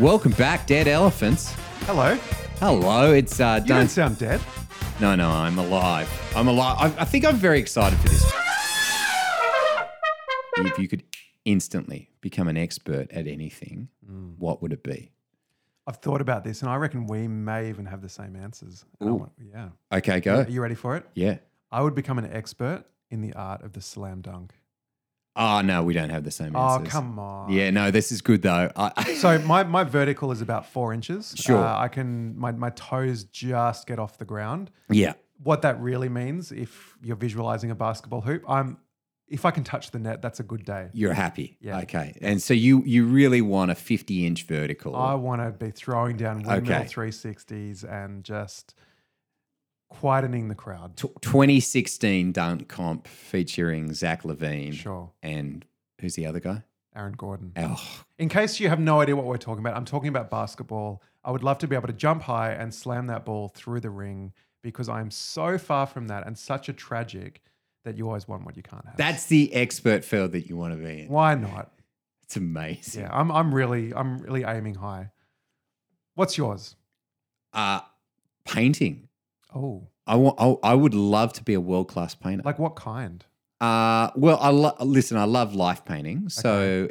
Welcome back, Dead Elephants. Hello. Hello, it's Duncan. You don't sound dead. No, I'm alive. I think I'm very excited for this. If you could instantly become an expert at anything, what would it be? I've thought about this and I reckon we may even have the same answers. Yeah. Okay, go. Are you ready for it? Yeah. I would become an expert in the art of the slam dunk. Oh, no, we don't have the same answers. Oh, come on. Yeah, no, this is good though. So my vertical is about 4 inches. Sure. I can, my toes just get off the ground. Yeah. What that really means, if you're visualizing a basketball hoop, if I can touch the net, that's a good day. You're happy. Yeah. Okay. And so you really want a 50-inch vertical. I want to be throwing down windmill 360s and just quietening the crowd. 2016 Dunk Comp featuring Zach Levine. Sure. And who's the other guy? Aaron Gordon. Oh. In case you have no idea what we're talking about, I'm talking about basketball. I would love to be able to jump high and slam that ball through the ring because I'm so far from that and such a tragic that you always want what you can't have. That's the expert field that you want to be in. Why not? It's amazing. Yeah, I'm really aiming high. What's yours? Painting. Oh. I would love to be a world-class painter. Like what kind? Well, I love life painting. Okay. So,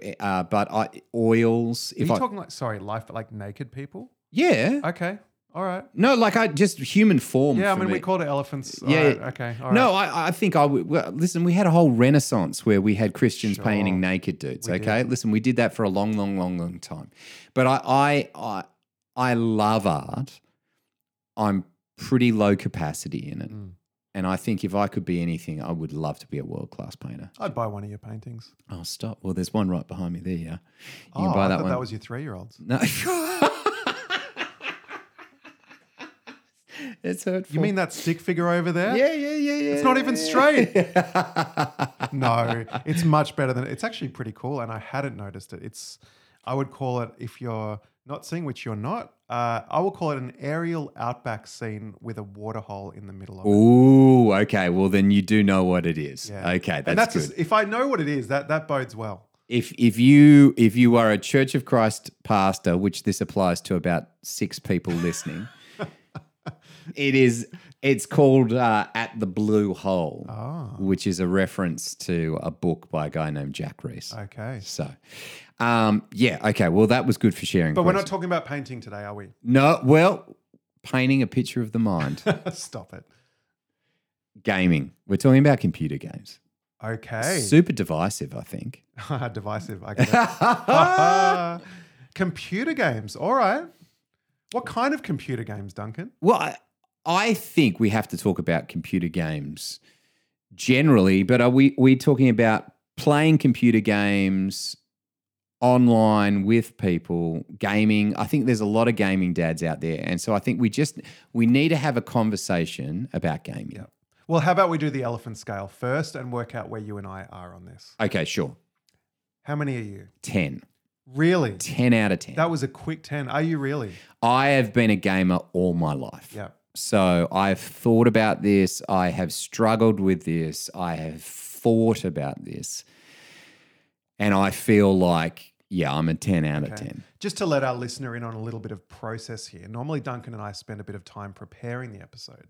oils. But like naked people? Yeah. Okay. All right. No, like just human form. Yeah, I mean, we called it elephants. Yeah. Right. Okay. All right. No, I think I would. Well, listen, we had a whole renaissance where we had Christians painting naked dudes. Listen, we did that for a long, long, long, long time. But I love art. I'm pretty low capacity in it. Mm. And I think if I could be anything, I would love to be a world-class painter. I'd buy one of your paintings. Oh, stop. Well, there's one right behind me there. Yeah. You can buy that one. I thought that was your 3-year-old's. No. It's hurtful. You mean that stick figure over there? Yeah. It's not even straight. No, it's much better than it's actually pretty cool and I hadn't noticed it. I would call it, if you're not seeing, which you're not, I will call it an aerial outback scene with a waterhole in the middle of it. Ooh, okay. Well, then you do know what it is. Yeah. Okay, that's good. If I know what it is, that bodes well. If you are a Church of Christ pastor, which this applies to about 6 people listening, It's called At the Blue Hole, which is a reference to a book by a guy named Jack Rees. Okay. So, okay. Well, that was good for sharing. But we're not talking about painting today, are we? No. Well, painting a picture of the mind. Stop it. Gaming. We're talking about computer games. Okay. Super divisive, I think. Divisive. I get it. Computer games. All right. What kind of computer games, Duncan? Well, I think we have to talk about computer games generally, but are we talking about playing computer games online with people, gaming? I think there's a lot of gaming dads out there, and so I think we need to have a conversation about gaming. Yeah. Well, how about we do the elephant scale first and work out where you and I are on this? Okay, sure. How many are you? 10. Really? 10 out of 10. That was a quick 10. Are you really? I have been a gamer all my life. Yeah. So I've thought about this. I have struggled with this. I have fought about this. And I feel like, I'm a 10 out of 10. Just to let our listener in on a little bit of process here. Normally Duncan and I spend a bit of time preparing the episode.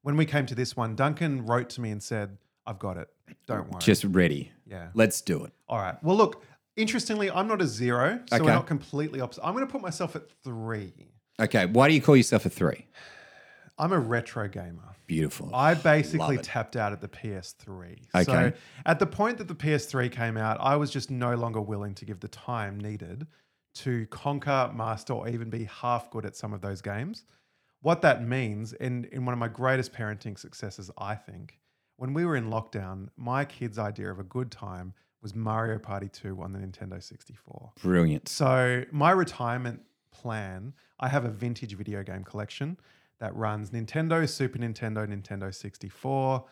When we came to this one, Duncan wrote to me and said, I've got it. Don't worry. Just ready. Yeah. Let's do it. All right. Well, look. Interestingly, I'm not a 0, so we're not completely opposite. I'm going to put myself at 3. Okay, why do you call yourself a 3? I'm a retro gamer. Beautiful. I basically tapped out at the PS3. Okay. So at the point that the PS3 came out, I was just no longer willing to give the time needed to conquer, master, or even be half good at some of those games. What that means, in one of my greatest parenting successes, I think, when we were in lockdown, my kids' idea of a good time was Mario Party 2 on the Nintendo 64. Brilliant. So my retirement plan, I have a vintage video game collection that runs Nintendo, Super Nintendo, Nintendo 64.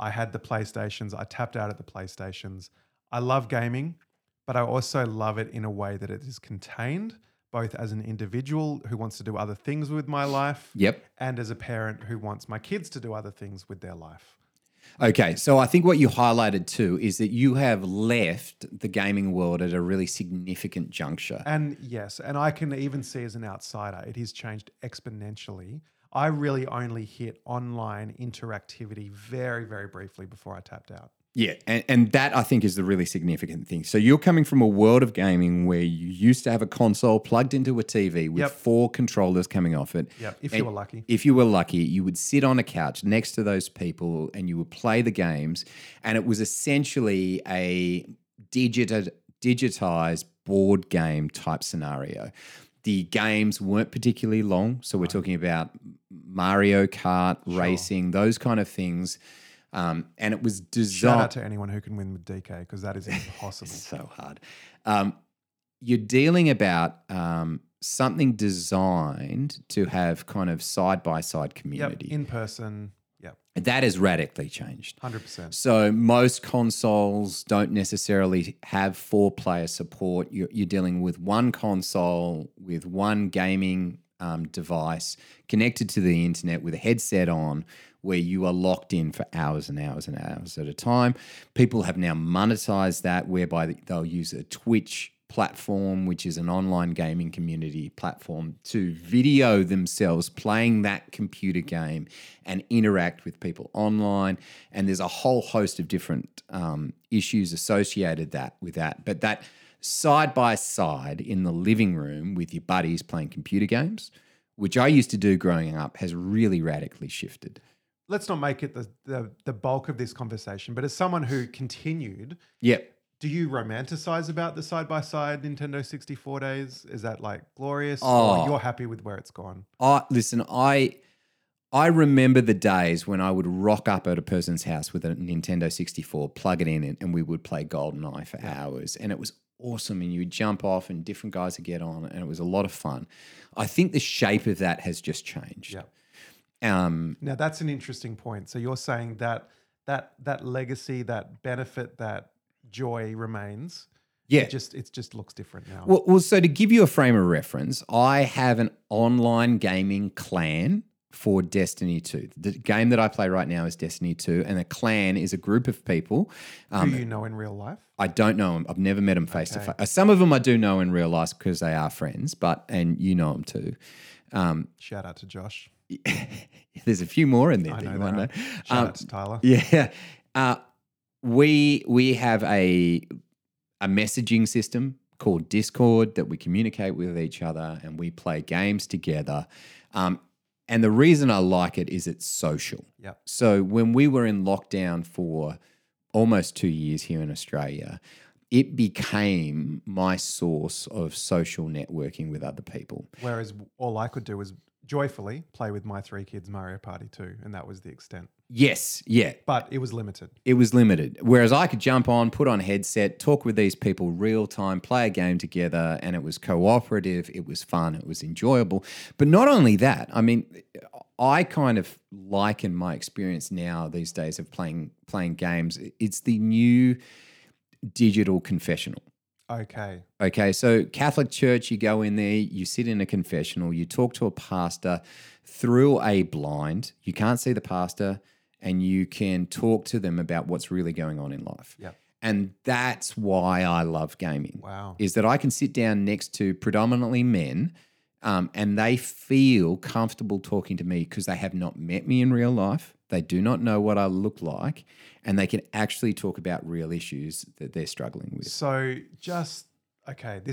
I had the PlayStations. I tapped out at the PlayStations. I love gaming, but I also love it in a way that it is contained, both as an individual who wants to do other things with my life and as a parent who wants my kids to do other things with their life. Okay, so I think what you highlighted too is that you have left the gaming world at a really significant juncture. And yes, and I can even see as an outsider, it has changed exponentially. I really only hit online interactivity very, very briefly before I tapped out. Yeah, and that I think is the really significant thing. So you're coming from a world of gaming where you used to have a console plugged into a TV with four controllers coming off it. Yeah, if you were lucky. If you were lucky, you would sit on a couch next to those people and you would play the games, and it was essentially a digitized board game type scenario. The games weren't particularly long, so we're talking about Mario Kart, racing, those kind of things. And it was designed. Shout out to anyone who can win with DK because that is impossible. It's so hard. You're dealing about something designed to have kind of side-by-side community. Yep, in person. Yep. That has radically changed. 100%. So most consoles don't necessarily have four-player support. You're dealing with one console, with one gaming device connected to the internet with a headset on, where you are locked in for hours and hours and hours at a time. People have now monetized that, whereby they'll use a Twitch platform, which is an online gaming community platform, to video themselves playing that computer game and interact with people online. And there's a whole host of different issues associated with that. But that side by side in the living room with your buddies playing computer games, which I used to do growing up, has really radically shifted. Let's not make it the bulk of this conversation, but as someone who continued, do you romanticize about the side-by-side Nintendo 64 days? Is that like glorious or you're happy with where it's gone? Listen, I remember the days when I would rock up at a person's house with a Nintendo 64, plug it in, and we would play GoldenEye for hours, and it was awesome, and you would jump off and different guys would get on, and it was a lot of fun. I think the shape of that has just changed. Yeah. Now that's an interesting point. So you're saying that legacy, that benefit, that joy remains. Yeah. It just looks different now. Well, so to give you a frame of reference, I have an online gaming clan for Destiny 2. The game that I play right now is Destiny 2, and a clan is a group of people. Do you know in real life? I don't know them. I've never met them face to face. Some of them I do know in real life because they are friends, and you know them too. Shout out to Josh. There's a few more in there. I know. Shout out to Tyler. Yeah. We have a messaging system called Discord that we communicate with each other, and we play games together. And the reason I like it is it's social. Yeah. So when we were in lockdown for almost 2 years here in Australia, it became my source of social networking with other people. Whereas all I could do was joyfully play with my three kids Mario Party 2, and that was the extent. Yes, yeah. But it was limited. It was limited. Whereas I could jump on, put on a headset, talk with these people real time, play a game together, and it was cooperative, it was fun, it was enjoyable. But not only that, I mean, I kind of liken my experience now these days of playing games. It's the new digital confessional. Okay, so Catholic Church, you go in there, you sit in a confessional, you talk to a pastor through a blind, you can't see the pastor, and you can talk to them about what's really going on in life. Yeah. And that's why I love gaming. Wow. Is that I can sit down next to predominantly men and they feel comfortable talking to me because they have not met me in real life. They do not know what I look like, and they can actually talk about real issues that they're struggling with. So this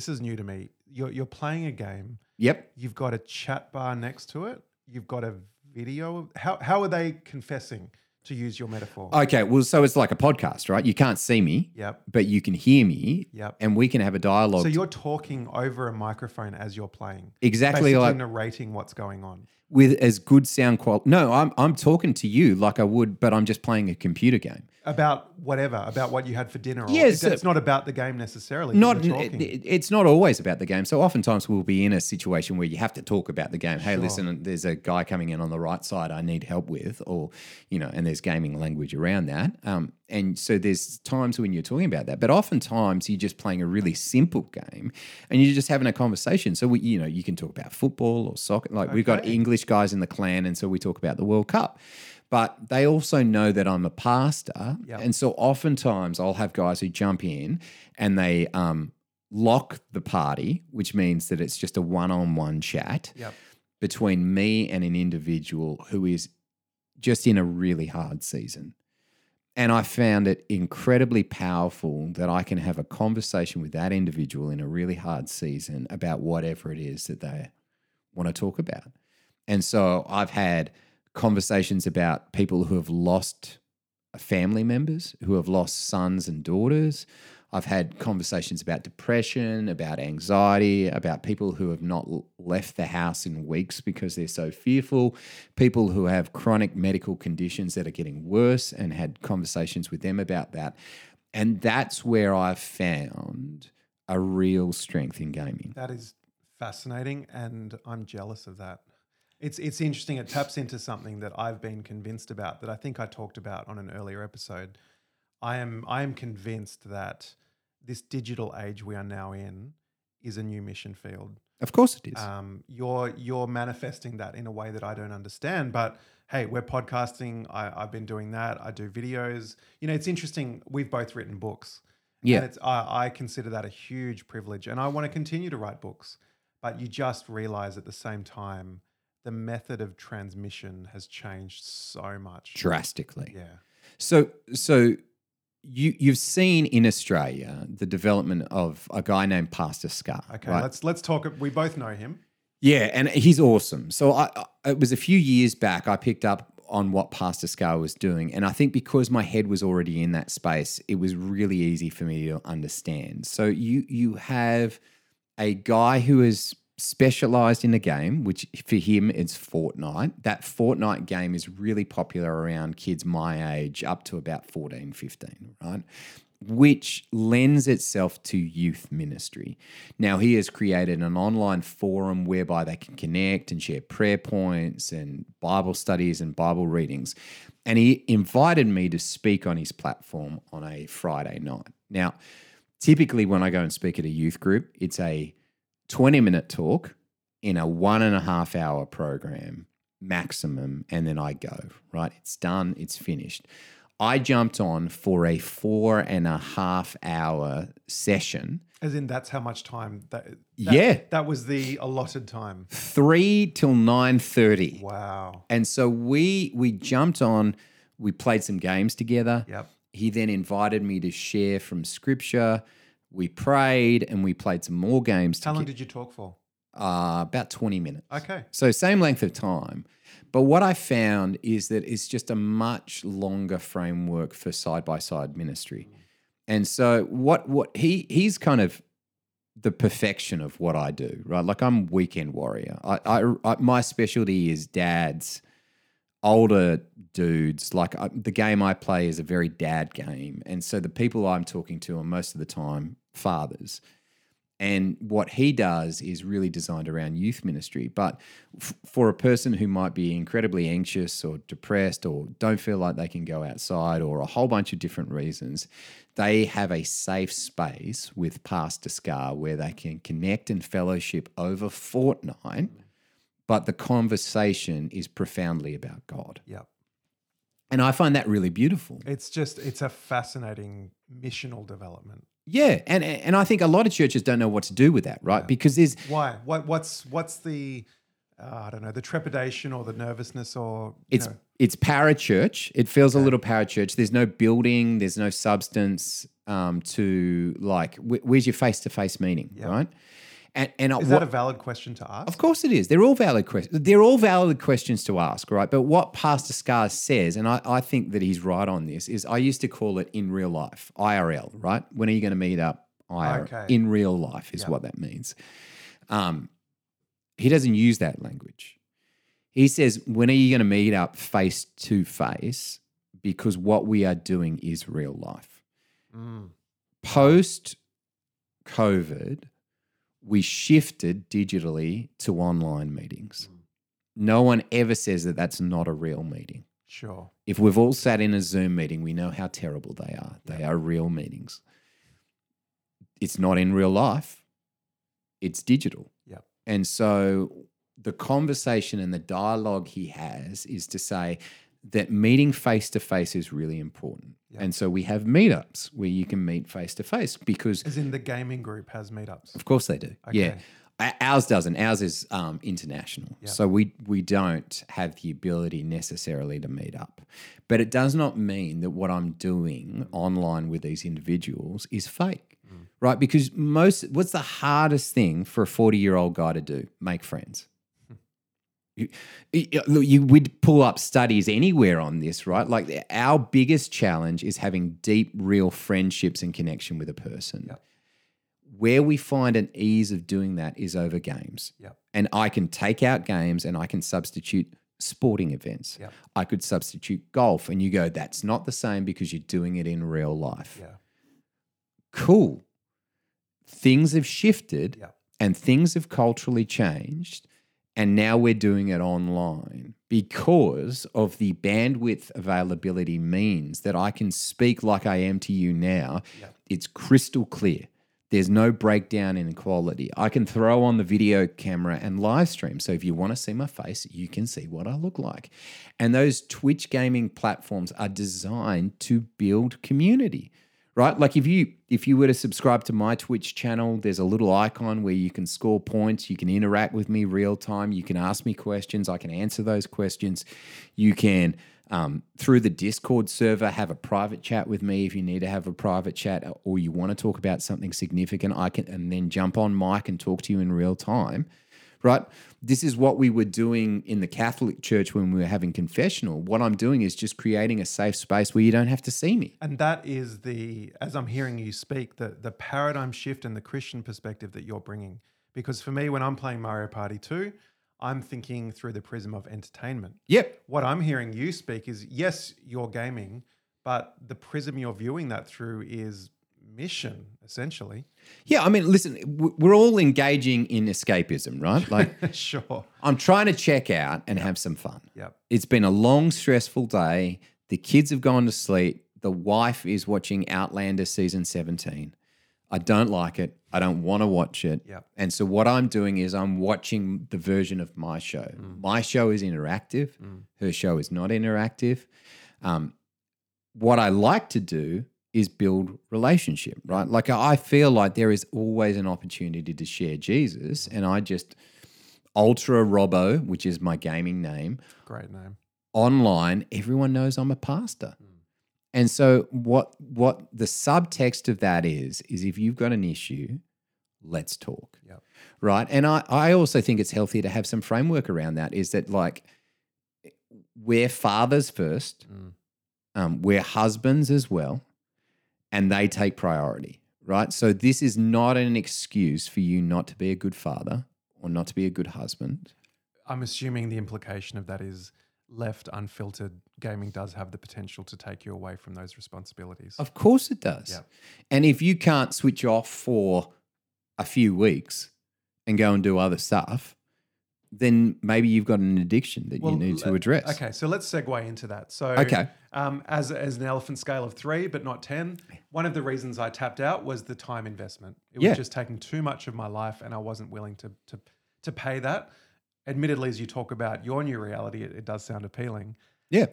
is new to me. You're playing a game. Yep. You've got a chat bar next to it. You've got a video. How are they confessing, to use your metaphor? Okay, well, so it's like a podcast, right? You can't see me, but you can hear me, and we can have a dialogue. So you're talking over a microphone as you're playing. Exactly. Basically like narrating what's going on. With as good sound quality. No, I'm talking to you like I would, but I'm just playing a computer game. About whatever, about what you had for dinner. Yes. It's not about the game necessarily. It's not always about the game. So oftentimes we'll be in a situation where you have to talk about the game. Hey, listen, there's a guy coming in on the right side I need help with, or, you know, and there's gaming language around that. And so there's times when you're talking about that, but oftentimes you're just playing a really simple game and you're just having a conversation. So, you can talk about football or soccer. Like we've got English guys in the clan, and so we talk about the World Cup. But they also know that I'm a pastor. Yep. And so oftentimes I'll have guys who jump in and they lock the party, which means that it's just a one-on-one chat between me and an individual who is just in a really hard season. And I found it incredibly powerful that I can have a conversation with that individual in a really hard season about whatever it is that they want to talk about. And so I've had conversations about people who have lost family members, who have lost sons and daughters. I've had conversations about depression, about anxiety, about people who have not left the house in weeks because they're so fearful, people who have chronic medical conditions that are getting worse, and had conversations with them about that. And that's where I've found a real strength in gaming. That is fascinating, and I'm jealous of that. It's interesting. It taps into something that I've been convinced about, that I think I talked about on an earlier episode. I am convinced that this digital age we are now in is a new mission field. Of course it is. You're manifesting that in a way that I don't understand. But hey, we're podcasting. I've been doing that. I do videos. You know, it's interesting. We've both written books. Yeah. And I consider that a huge privilege, and I want to continue to write books. But you just realize at the same time, the method of transmission has changed so much. Drastically. Yeah. So you've seen in Australia the development of a guy named Pastor Scar. Okay, right? let's talk. We both know him. Yeah, and he's awesome. So it was a few years back I picked up on what Pastor Scar was doing, and I think because my head was already in that space, it was really easy for me to understand. So you have a guy who is specialized in a game, which for him it's Fortnite. That Fortnite game is really popular around kids my age up to about 14, 15, right? Which lends itself to youth ministry. Now, he has created an online forum whereby they can connect and share prayer points and Bible studies and Bible readings. And he invited me to speak on his platform on a Friday night. Now, typically when I go and speak at a youth group, it's a 20-minute talk in a 1.5 hour program maximum, and then I go, right? It's done, it's finished. I jumped on for a 4.5 hour session. As in that's how much time? That was the allotted time. 3 till 9:30. Wow. And so we jumped on, we played some games together. Yep. He then invited me to share from scripture. We prayed and we played some more games. How long did you talk for? About 20 minutes. Okay. So same length of time. But what I found is that it's just a much longer framework for side-by-side ministry. And so what he's kind of the perfection of what I do, right? Like I'm weekend warrior. My specialty is dads, older dudes. Like the game I play is a very dad game. And so the people I'm talking to are most of the time fathers. And what he does is really designed around youth ministry. But for a person who might be incredibly anxious or depressed or don't feel like they can go outside or a whole bunch of different reasons, they have a safe space with Pastor Scar where they can connect and fellowship over Fortnite, but the conversation is profoundly about God. Yeah. And I find that really beautiful. It's a fascinating missional development. Yeah, and I think a lot of churches don't know what to do with that, right? Yeah. Because there's why what's the I don't know, the trepidation or the nervousness or it's parachurch. It feels a little parachurch. There's no building. There's no substance to like. Where's your face-to-face meeting, right? And is that a valid question to ask? Of course it is. They're all valid questions. They're all valid questions to ask, right? But what Pastor Scar says, and I think that he's right on this, is I used to call it in real life, IRL, right? When are you going to meet up? IRL, okay. In real life is what that means. He doesn't use that language. He says, when are you going to meet up face to face? Because what we are doing is real life. Mm. Post-COVID, we shifted digitally to online meetings. No one ever says that that's not a real meeting. Sure. If we've all sat in a Zoom meeting, we know how terrible they are. They are real meetings. It's not in real life. It's digital. Yep. And so the conversation and the dialogue he has is to say that meeting face-to-face is really important. Yep. And so we have meetups where you can meet face-to-face because... As in the gaming group has meetups. Of course they do. Okay. Yeah. Ours doesn't. Ours is international. Yep. So we don't have the ability necessarily to meet up. But it does not mean that what I'm doing online with these individuals is fake, right? Because what's the hardest thing for a 40-year-old guy to do? Make friends. You would pull up studies anywhere on this, right? Like our biggest challenge is having deep, real friendships and connection with a person. Yep. Where we find an ease of doing that is over games. Yep. And I can take out games and I can substitute sporting events. Yep. I could substitute golf and you go, that's not the same because you're doing it in real life. Yeah. Cool. Things have shifted and things have culturally changed and now we're doing it online because of the bandwidth availability means that I can speak like I am to you now. Yep. It's crystal clear. There's no breakdown in quality. I can throw on the video camera and live stream. So if you want to see my face, you can see what I look like. And those Twitch gaming platforms are designed to build community, right? Like if you were to subscribe to my Twitch channel, there's a little icon where you can score points, you can interact with me real time, you can ask me questions, I can answer those questions. You can... through the Discord server, have a private chat with me if you need to have a private chat or you want to talk about something significant, I can and then jump on mic and talk to you in real time, right? This is what we were doing in the Catholic Church when we were having confessional. What I'm doing is just creating a safe space where you don't have to see me. And that is as I'm hearing you speak, the paradigm shift and the Christian perspective that you're bringing. Because for me, when I'm playing Mario Party 2, I'm thinking through the prism of entertainment. Yep. What I'm hearing you speak is, yes, you're gaming, but the prism you're viewing that through is mission, essentially. Yeah, I mean, listen, we're all engaging in escapism, right? Like, sure. I'm trying to check out and have some fun. Yep. It's been a long, stressful day. The kids have gone to sleep. The wife is watching Outlander season 17. I don't like it. I don't want to watch it. Yep. And so what I'm doing is I'm watching the version of my show. Mm. My show is interactive. Mm. Her show is not interactive. What I like to do is build relationship, right? Like I feel like there is always an opportunity to share Jesus and I just Ultra Robo, which is my gaming name. Great name. Online, everyone knows I'm a pastor. Mm. And so what the subtext of that is if you've got an issue, let's talk, yep. Right? And I also think it's healthy to have some framework around that is that like we're fathers first, we're husbands as well, and they take priority, right? So this is not an excuse for you not to be a good father or not to be a good husband. I'm assuming the implication of that is left unfiltered, gaming does have the potential to take you away from those responsibilities. Of course it does. Yep. And if you can't switch off for a few weeks and go and do other stuff, then maybe you've got an addiction that you need to address. Okay, so let's segue into that. So okay. As an elephant scale of 3 but not 10, one of the reasons I tapped out was the time investment. It was just taking too much of my life and I wasn't willing to pay that. Admittedly, as you talk about your new reality, it does sound appealing. Yeah.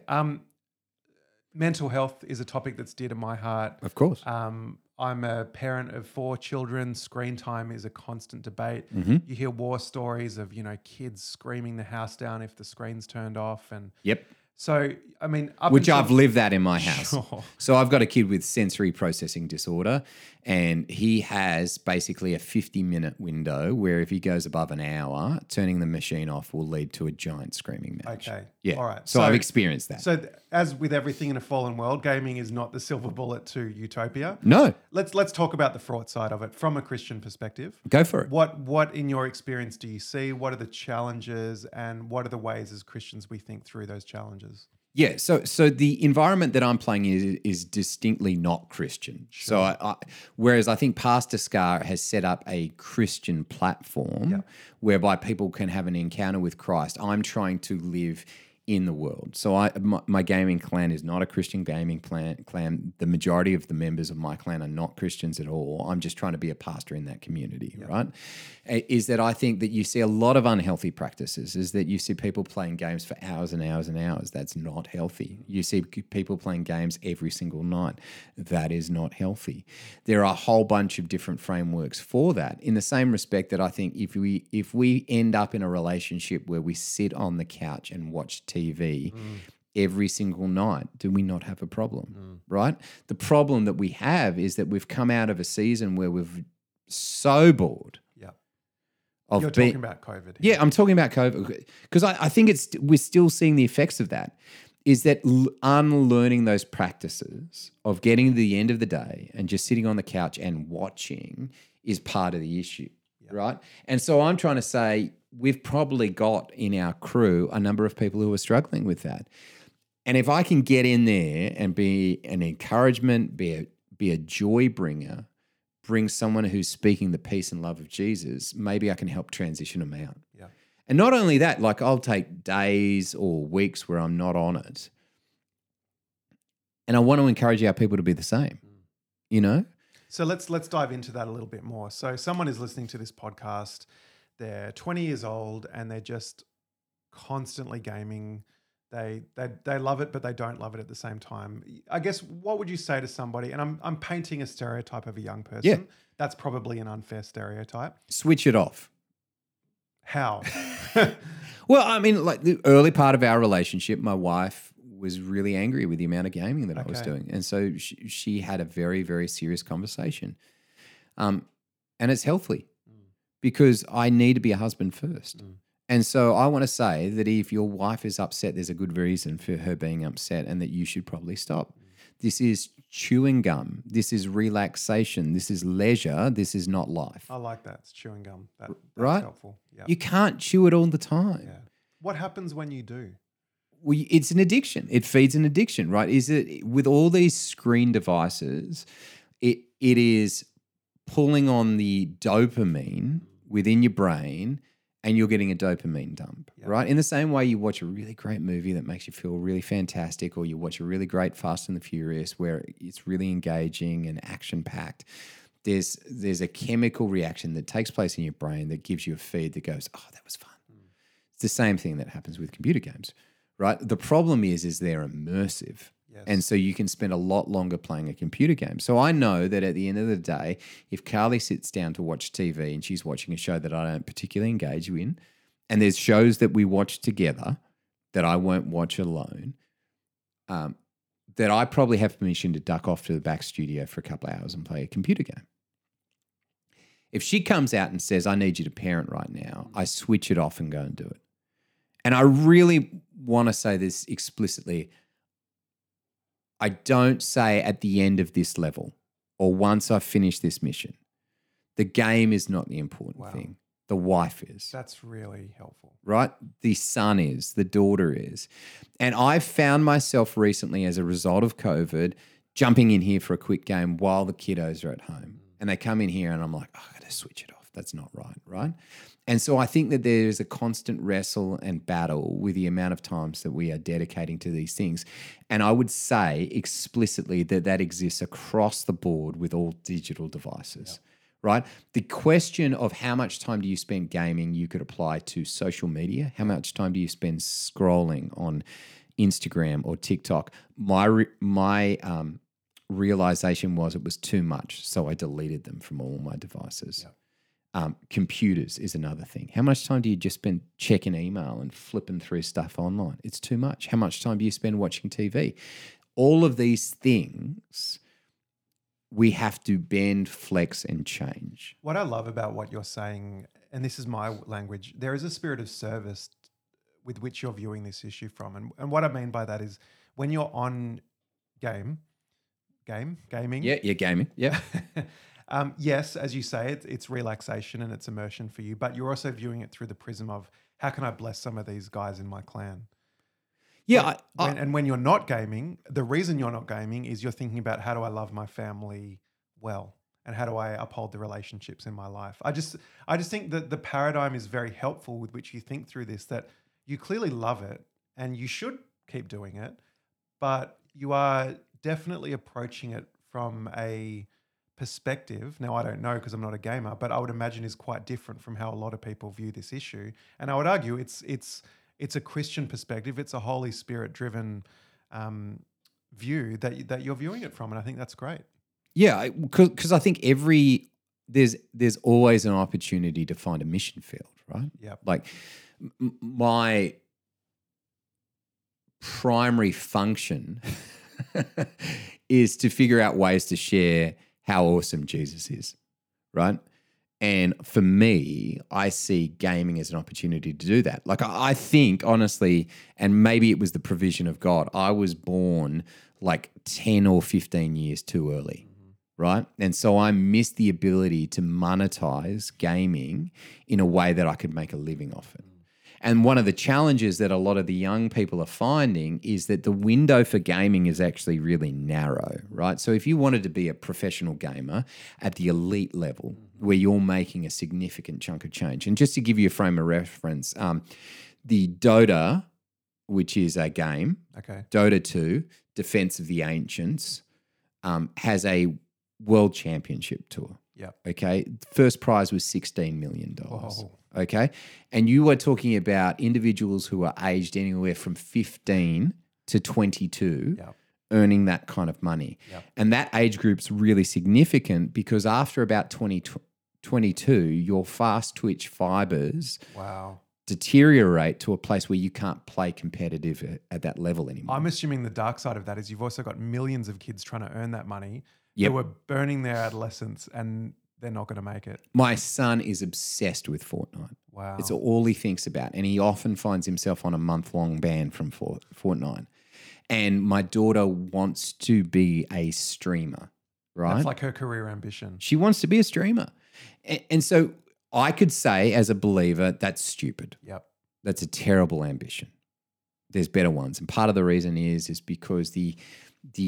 Mental health is a topic that's dear to my heart. Of course. I'm a parent of 4 children. Screen time is a constant debate. Mm-hmm. You hear war stories of, you know, kids screaming the house down if the screen's turned off. And yep. So, I mean... Which I've lived that in my house. Sure. So I've got a kid with sensory processing disorder and he has basically a 50-minute window where if he goes above an hour, turning the machine off will lead to a giant screaming match. Okay. Yeah. All right. So I've experienced that. So as with everything in a fallen world, gaming is not the silver bullet to utopia. No. Let's talk about the fraught side of it from a Christian perspective. Go for it. What in your experience do you see? What are the challenges and what are the ways as Christians we think through those challenges? Yeah, so the environment that I'm playing is distinctly not Christian. Sure. So whereas I think Pastor Scar has set up a Christian platform whereby people can have an encounter with Christ, I'm trying to live in the world. So my gaming clan is not a Christian gaming clan. The majority of the members of my clan are not Christians at all. I'm just trying to be a pastor in that community, right? Is that I think that you see a lot of unhealthy practices, is that you see people playing games for hours and hours and hours. That's not healthy. You see people playing games every single night. That is not healthy. There are a whole bunch of different frameworks for that. In the same respect that I think if we end up in a relationship where we sit on the couch and watch TV every single night, do we not have a problem, right? The problem that we have is that we've come out of a season where we're so bored. You're talking about COVID. Here. Yeah, I'm talking about COVID because I think we're still seeing the effects of that, is that unlearning those practices of getting to the end of the day and just sitting on the couch and watching is part of the issue, right? And so I'm trying to say we've probably got in our crew a number of people who are struggling with that. And if I can get in there and be an encouragement, be a joy bringer, bring someone who's speaking the peace and love of Jesus, maybe I can help transition them out. Yeah. And not only that, like I'll take days or weeks where I'm not on it. And I want to encourage our people to be the same, you know? So let's dive into that a little bit more. So someone is listening to this podcast, they're 20 years old and they're just constantly gaming. They love it, but they don't love it at the same time. I guess what would you say to somebody? And I'm painting a stereotype of a young person. Yeah. That's probably an unfair stereotype. Switch it off. How? Well, I mean, like the early part of our relationship, my wife was really angry with the amount of gaming that I was doing. And so she had a very, very serious conversation. And it's healthy because I need to be a husband first. And so I want to say that if your wife is upset, there's a good reason for her being upset and that you should probably stop. This is chewing gum. This is relaxation. This is leisure. This is not life. I like that. It's chewing gum. That's right? Helpful. Yep. You can't chew it all the time. Yeah. What happens when you do? Well, it's an addiction. It feeds an addiction, right? Is it with all these screen devices, it is pulling on the dopamine within your brain. And you're getting a dopamine dump, right? In the same way you watch a really great movie that makes you feel really fantastic, or you watch a really great Fast and the Furious where it's really engaging and action-packed, there's a chemical reaction that takes place in your brain that gives you a feed that goes, oh, that was fun. It's the same thing that happens with computer games, right? The problem is they're immersive. Yes. And so you can spend a lot longer playing a computer game. So I know that at the end of the day, if Carly sits down to watch TV and she's watching a show that I don't particularly engage in, and there's shows that we watch together that I won't watch alone, that I probably have permission to duck off to the back studio for a couple of hours and play a computer game. If she comes out and says, I need you to parent right now, I switch it off and go and do it. And I really want to say this explicitly. I don't say at the end of this level or once I finish this mission. The game is not the important thing. The wife is. That's really helpful. Right? The son is. The daughter is. And I found myself recently as a result of COVID jumping in here for a quick game while the kiddos are at home. And they come in here and I'm like, oh, I got to switch it off. That's not right, right? And so I think that there is a constant wrestle and battle with the amount of times that we are dedicating to these things. And I would say explicitly that exists across the board with all digital devices, right? The question of how much time do you spend gaming, you could apply to social media. How much time do you spend scrolling on Instagram or TikTok? My realization was it was too much, so I deleted them from all my devices. Yep. Computers is another thing. How much time do you just spend checking email and flipping through stuff online? It's too much. How much time do you spend watching TV? All of these things we have to bend, flex, and change. What I love about what you're saying, and this is my language, there is a spirit of service with which you're viewing this issue from. And what I mean by that is when you're on gaming. Yeah, you're gaming. Yeah. Yes, as you say, it's relaxation and it's immersion for you, but you're also viewing it through the prism of how can I bless some of these guys in my clan? Yeah. When you're not gaming, the reason you're not gaming is you're thinking about how do I love my family well and how do I uphold the relationships in my life? I just think that the paradigm is very helpful with which you think through this, that you clearly love it and you should keep doing it, but you are definitely approaching it from a perspective. Now, I don't know because I'm not a gamer, but I would imagine is quite different from how a lot of people view this issue. And I would argue it's a Christian perspective. It's a Holy Spirit-driven view that you're viewing it from, and I think that's great. Yeah, because I think there's always an opportunity to find a mission field, right? Yeah. Like my primary function is to figure out ways to share how awesome Jesus is, right? And for me, I see gaming as an opportunity to do that. Like I think, honestly, and maybe it was the provision of God, I was born like 10 or 15 years too early, right? And so I missed the ability to monetize gaming in a way that I could make a living off it. And one of the challenges that a lot of the young people are finding is that the window for gaming is actually really narrow, right? So if you wanted to be a professional gamer at the elite level where you're making a significant chunk of change, and just to give you a frame of reference, the Dota, which is a game, okay, Dota 2, Defense of the Ancients, has a world championship tour. Yeah. Okay. First prize was $16 million. Oh. Okay. And you are talking about individuals who are aged anywhere from 15 to 22 earning that kind of money. Yep. And that age group's really significant because after about 22, your fast twitch fibers deteriorate to a place where you can't play competitive at that level anymore. I'm assuming the dark side of that is you've also got millions of kids trying to earn that money. Yep. They were burning their adolescence and they're not going to make it. My son is obsessed with Fortnite. Wow. It's all he thinks about. And he often finds himself on a month-long ban from Fortnite. And my daughter wants to be a streamer, right? That's like her career ambition. She wants to be a streamer. And so I could say as a believer, that's stupid. Yep. That's a terrible ambition. There's better ones. And part of the reason is because the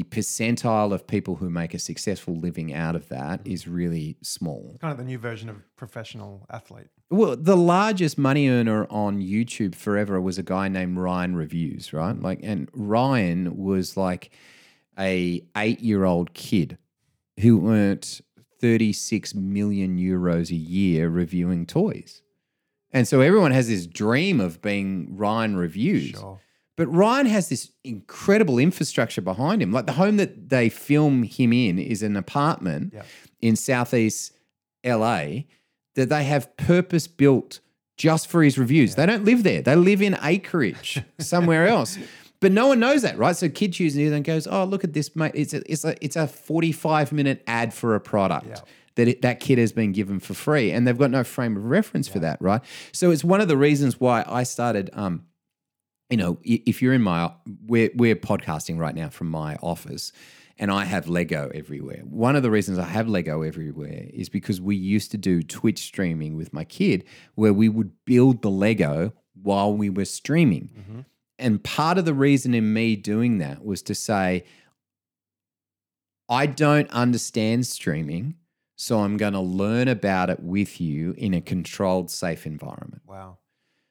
percentile of people who make a successful living out of that is really small. It's kind of the new version of professional athlete. Well, the largest money earner on YouTube forever was a guy named Ryan Reviews, right? Like, and Ryan was like a 8-year-old kid who earned 36 million euros a year reviewing toys. And so everyone has this dream of being Ryan Reviews. Sure. But Ryan has this incredible infrastructure behind him. Like the home that they film him in is an apartment in Southeast LA that they have purpose built just for his reviews. Yeah. They don't live there. They live in acreage somewhere else. But no one knows that, right? So kid chooses it and goes, oh, look at this, mate. It's a 45-minute ad for a product that kid has been given for free, and they've got no frame of reference for that, right? So it's one of the reasons why I started – you know, if you're in we're podcasting right now from my office and I have Lego everywhere. One of the reasons I have Lego everywhere is because we used to do Twitch streaming with my kid where we would build the Lego while we were streaming. Mm-hmm. And part of the reason in me doing that was to say, I don't understand streaming, so I'm going to learn about it with you in a controlled, safe environment. Wow.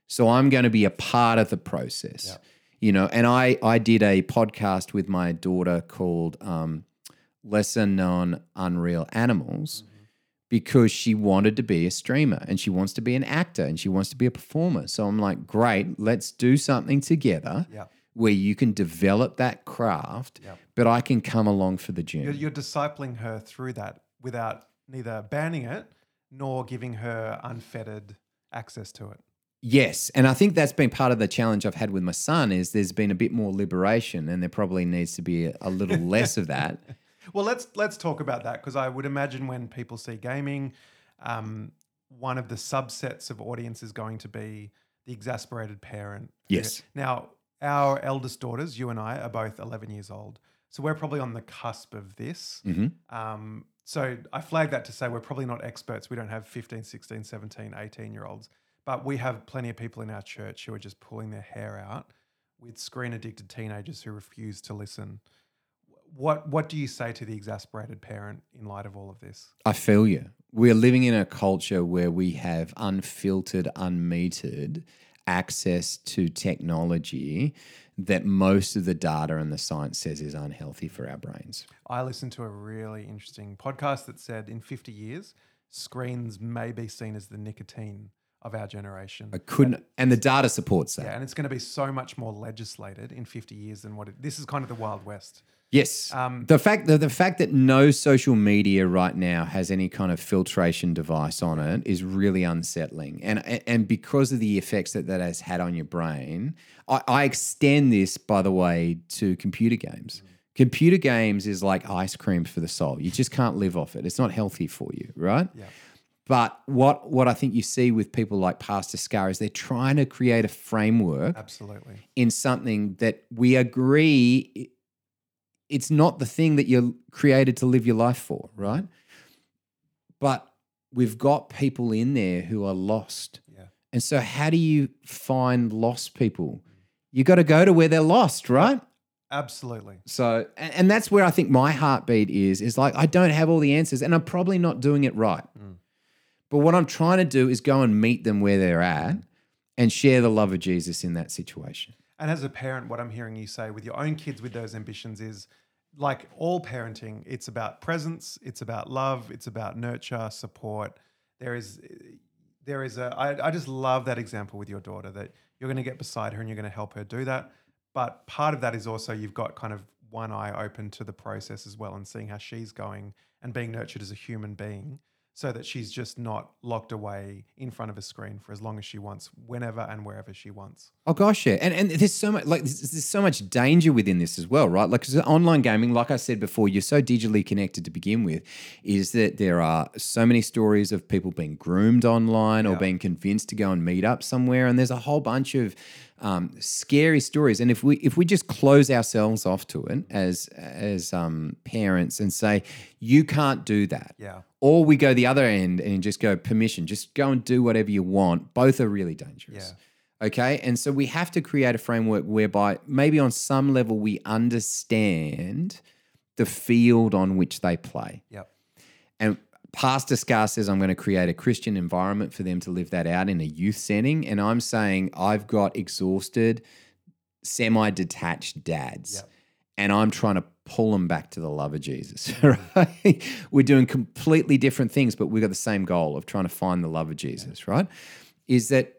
So I'm going to be a part of the process, you know, and I did a podcast with my daughter called Lesser Known Unreal Animals because she wanted to be a streamer and she wants to be an actor and she wants to be a performer. So I'm like, great, let's do something together where you can develop that craft, but I can come along for the journey. You're discipling her through that without neither banning it nor giving her unfettered access to it. Yes, and I think that's been part of the challenge I've had with my son is there's been a bit more liberation and there probably needs to be a little less of that. Well, let's talk about that because I would imagine when people see gaming, one of the subsets of audience is going to be the exasperated parent. Yes. Now, our eldest daughters, you and I, are both 11 years old, so we're probably on the cusp of this. Mm-hmm. So I flag that to say we're probably not experts. We don't have 15, 16, 17, 18-year-olds. But we have plenty of people in our church who are just pulling their hair out with screen-addicted teenagers who refuse to listen. What do you say to the exasperated parent in light of all of this? I feel you. We're living in a culture where we have unfiltered, unmetered access to technology that most of the data and the science says is unhealthy for our brains. I listened to a really interesting podcast that said in 50 years, screens may be seen as the nicotine of our generation. I couldn't, and the data supports that. Yeah, and it's going to be so much more legislated in 50 years than what it, this is kind of the Wild West. Yes. The fact that no social media right now has any kind of filtration device on it is really unsettling. And because of the effects that has had on your brain, I extend this, by the way, to computer games. Mm. Computer games is like ice cream for the soul. You just can't live off it. It's not healthy for you, right? Yeah. But what I think you see with people like Pastor Scar is they're trying to create a framework absolutely in something that we agree it's not the thing that you're created to live your life for, right? But we've got people in there who are lost. Yeah. And so how do you find lost people? You got to go to where they're lost, right? Absolutely. So, and that's where I think my heartbeat is like I don't have all the answers and I'm probably not doing it right. Mm. But what I'm trying to do is go and meet them where they're at and share the love of Jesus in that situation. And as a parent, what I'm hearing you say with your own kids with those ambitions is like all parenting, it's about presence, it's about love, it's about nurture, support. I just love that example with your daughter that you're going to get beside her and you're going to help her do that. But part of that is also you've got kind of one eye open to the process as well and seeing how she's going and being nurtured as a human being so that she's just not locked away in front of a screen for as long as she wants, whenever and wherever she wants. Oh gosh, yeah. And there's so much there's so much danger within this as well, right? Like 'cause online gaming, like I said before, you're so digitally connected to begin with, is that there are so many stories of people being groomed online or being convinced to go and meet up somewhere, and there's a whole bunch of scary stories. And if we just close ourselves off to it as parents and say, you can't do that. Yeah. Or we go the other end and just go permission, just go and do whatever you want. Both are really dangerous. Yeah. Okay. And so we have to create a framework whereby maybe on some level we understand the field on which they play. Yep. And Pastor Scar says I'm going to create a Christian environment for them to live that out in a youth setting, and I'm saying I've got exhausted, semi-detached dads, yep, and I'm trying to pull them back to the love of Jesus, right? We're doing completely different things, but we've got the same goal of trying to find the love of Jesus, yep, right? Is that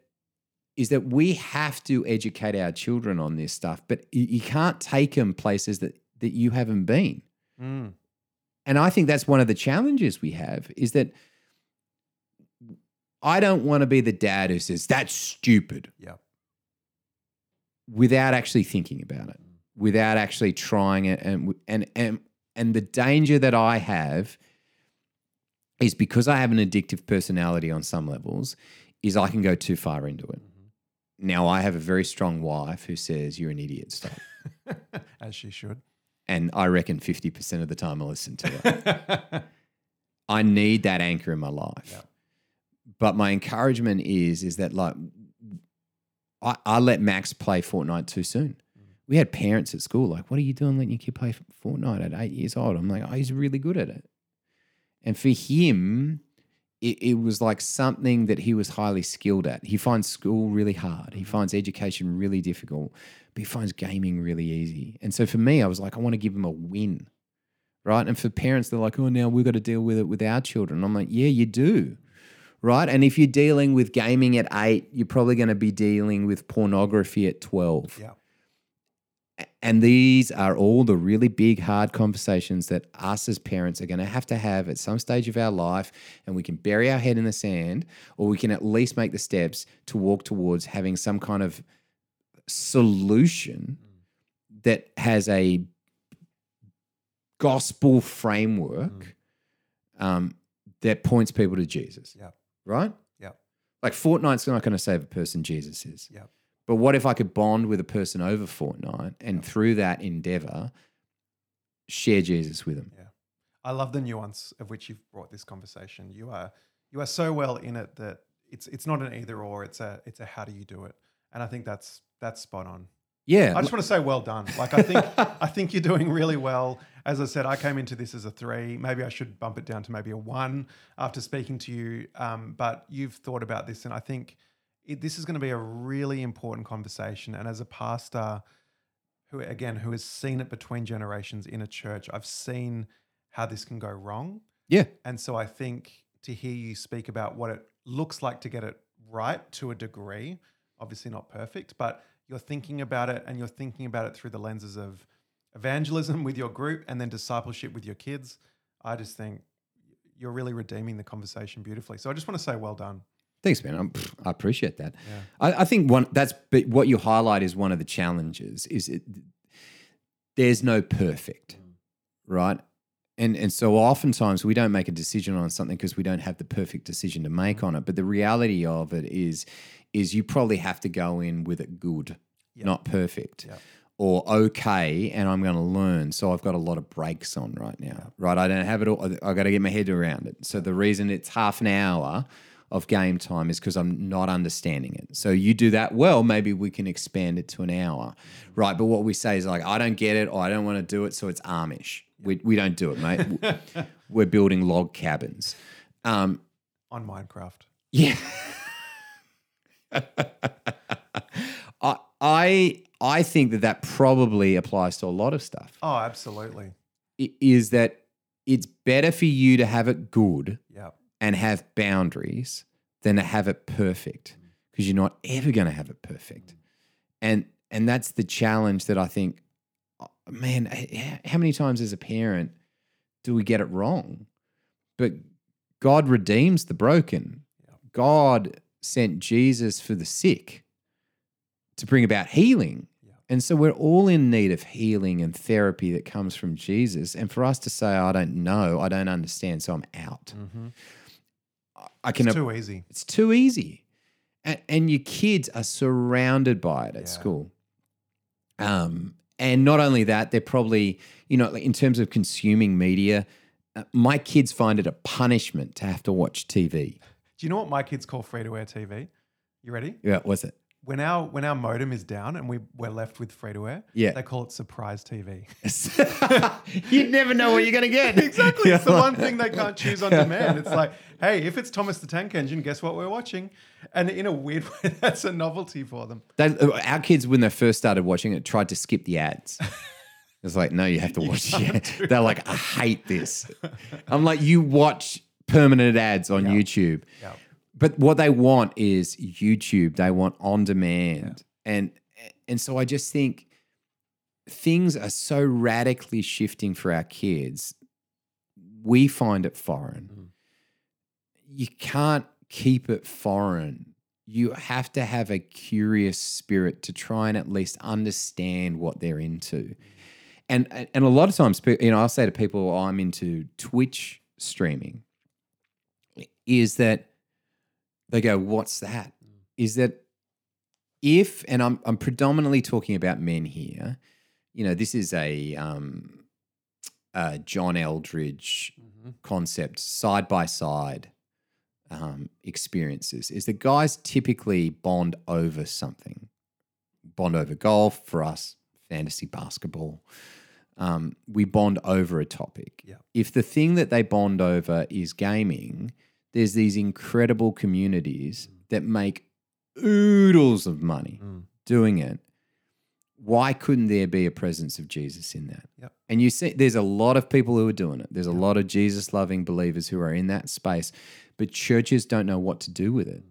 we have to educate our children on this stuff, but you can't take them places that you haven't been. Mm. And I think that's one of the challenges we have is that I don't want to be the dad who says, that's stupid, yeah, without actually thinking about it, without actually trying it. And the danger that I have is because I have an addictive personality on some levels is I can go too far into it. Mm-hmm. Now, I have a very strong wife who says, you're an idiot, stop. As she should. And I reckon 50% of the time I listen to it. I need that anchor in my life. Yeah. But my encouragement is that like I let Max play Fortnite too soon. Mm. We had parents at school like, what are you doing letting your kid play Fortnite at 8 years old? I'm like, oh, he's really good at it. And for him, it was like something that he was highly skilled at. He finds school really hard. He finds education really difficult. But he finds gaming really easy. And so for me, I was like, I want to give him a win, right? And for parents, they're like, oh, now we've got to deal with it with our children. I'm like, yeah, you do, right? And if you're dealing with gaming at 8, you're probably going to be dealing with pornography at 12. Yeah. And these are all the really big, hard conversations that us as parents are going to have at some stage of our life, and we can bury our head in the sand, or we can at least make the steps to walk towards having some kind of solution that has a gospel framework that points people to Jesus. Yeah. Right? Yeah. Like Fortnite's not going to save a person, Jesus is. Yeah. But what if I could bond with a person over Fortnite and through that endeavor share Jesus with them? Yeah. I love the nuance of which you've brought this conversation. You are so well in it that it's not an either or, it's a how do you do it? And I think that's spot on. Yeah. I just want to say well done. Like I think you're doing really well. As I said, I came into this as a 3. Maybe I should bump it down to maybe a 1 after speaking to you. But you've thought about this, and I think this is going to be a really important conversation. And as a pastor who has seen it between generations in a church, I've seen how this can go wrong. Yeah. And so I think to hear you speak about what it looks like to get it right to a degree, obviously not perfect, but you're thinking about it, and you're thinking about it through the lenses of evangelism with your group and then discipleship with your kids. I just think you're really redeeming the conversation beautifully. So I just want to say well done. Thanks, man. I appreciate that. Yeah. I think but what you highlight is one of the challenges is there's no perfect, right? And so oftentimes we don't make a decision on something because we don't have the perfect decision to make on it. But the reality of it is you probably have to go in with it good, not perfect. Yep. Or okay, and I'm going to learn. So I've got a lot of breaks on right now, right? I don't have it all. I've got to get my head around it. So the reason it's half an hour of game time is because I'm not understanding it. So you do that well, maybe we can expand it to an hour, right? But what we say is like, I don't get it or I don't want to do it, so it's Amish. We don't do it, mate. We're building log cabins. On Minecraft. Yeah. I think that probably applies to a lot of stuff. Oh, absolutely. It is that it's better for you to have it good and have boundaries than to have it perfect, because you're not ever going to have it perfect. And that's the challenge that I think, man, how many times as a parent do we get it wrong? But God redeems the broken. God sent Jesus for the sick to bring about healing. And so we're all in need of healing and therapy that comes from Jesus. And for us to say, I don't know, I don't understand, so I'm out. It's too easy. It's too easy. And your kids are surrounded by it at school. And not only that, they're probably, in terms of consuming media, my kids find it a punishment to have to watch TV. Do you know what my kids call free-to-air TV? You ready? Yeah, what's it? When our modem is down and we're left with free-to-air, they call it surprise TV. You never know what you're going to get. Exactly. It's the one thing they can't choose on demand. It's like, hey, if it's Thomas the Tank Engine, guess what we're watching? And in a weird way, that's a novelty for them. Our kids, when they first started watching it, tried to skip the ads. It's like, no, you have to watch the ads. They're like, I hate this. I'm like, you watch permanent ads on YouTube. Yeah. But what they want is YouTube. They want on demand. And so I just think things are so radically shifting for our kids. We find it foreign. You can't keep it foreign. You have to have a curious spirit to try and at least understand what they're into. And a lot of times, I'll say to people, I'm into Twitch streaming, is that they go, what's that? Is that if, and I'm predominantly talking about men here, this is a John Eldridge concept, side-by-side experiences, is that guys typically bond over something, bond over golf, for us, fantasy basketball. We bond over a topic. Yeah. If the thing that they bond over is gaming, there's these incredible communities that make oodles of money doing it. Why couldn't there be a presence of Jesus in that? Yep. And you see there's a lot of people who are doing it. There's a lot of Jesus-loving believers who are in that space, but churches don't know what to do with it,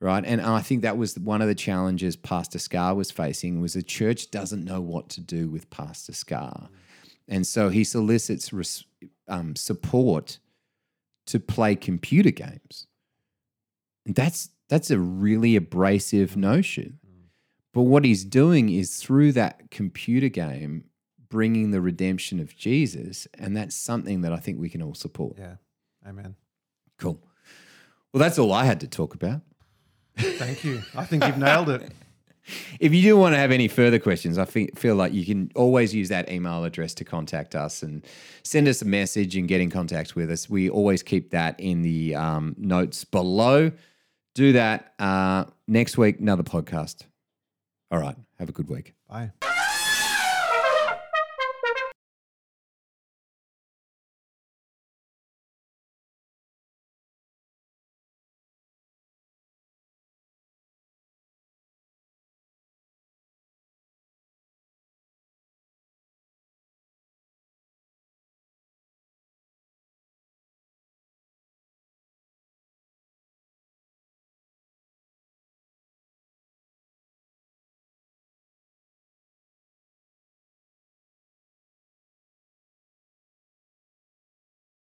right? And I think that was one of the challenges Pastor Scar was facing, was the church doesn't know what to do with Pastor Scar. And so he solicits support to play computer games. And that's a really abrasive notion. But what he's doing is through that computer game, bringing the redemption of Jesus, and that's something that I think we can all support. Yeah, amen. Cool. Well, that's all I had to talk about. Thank you. I think you've nailed it. If you do want to have any further questions, I feel like you can always use that email address to contact us and send us a message and get in contact with us. We always keep that in the notes below. Do that. Next week, another podcast. All right. Have a good week. Bye.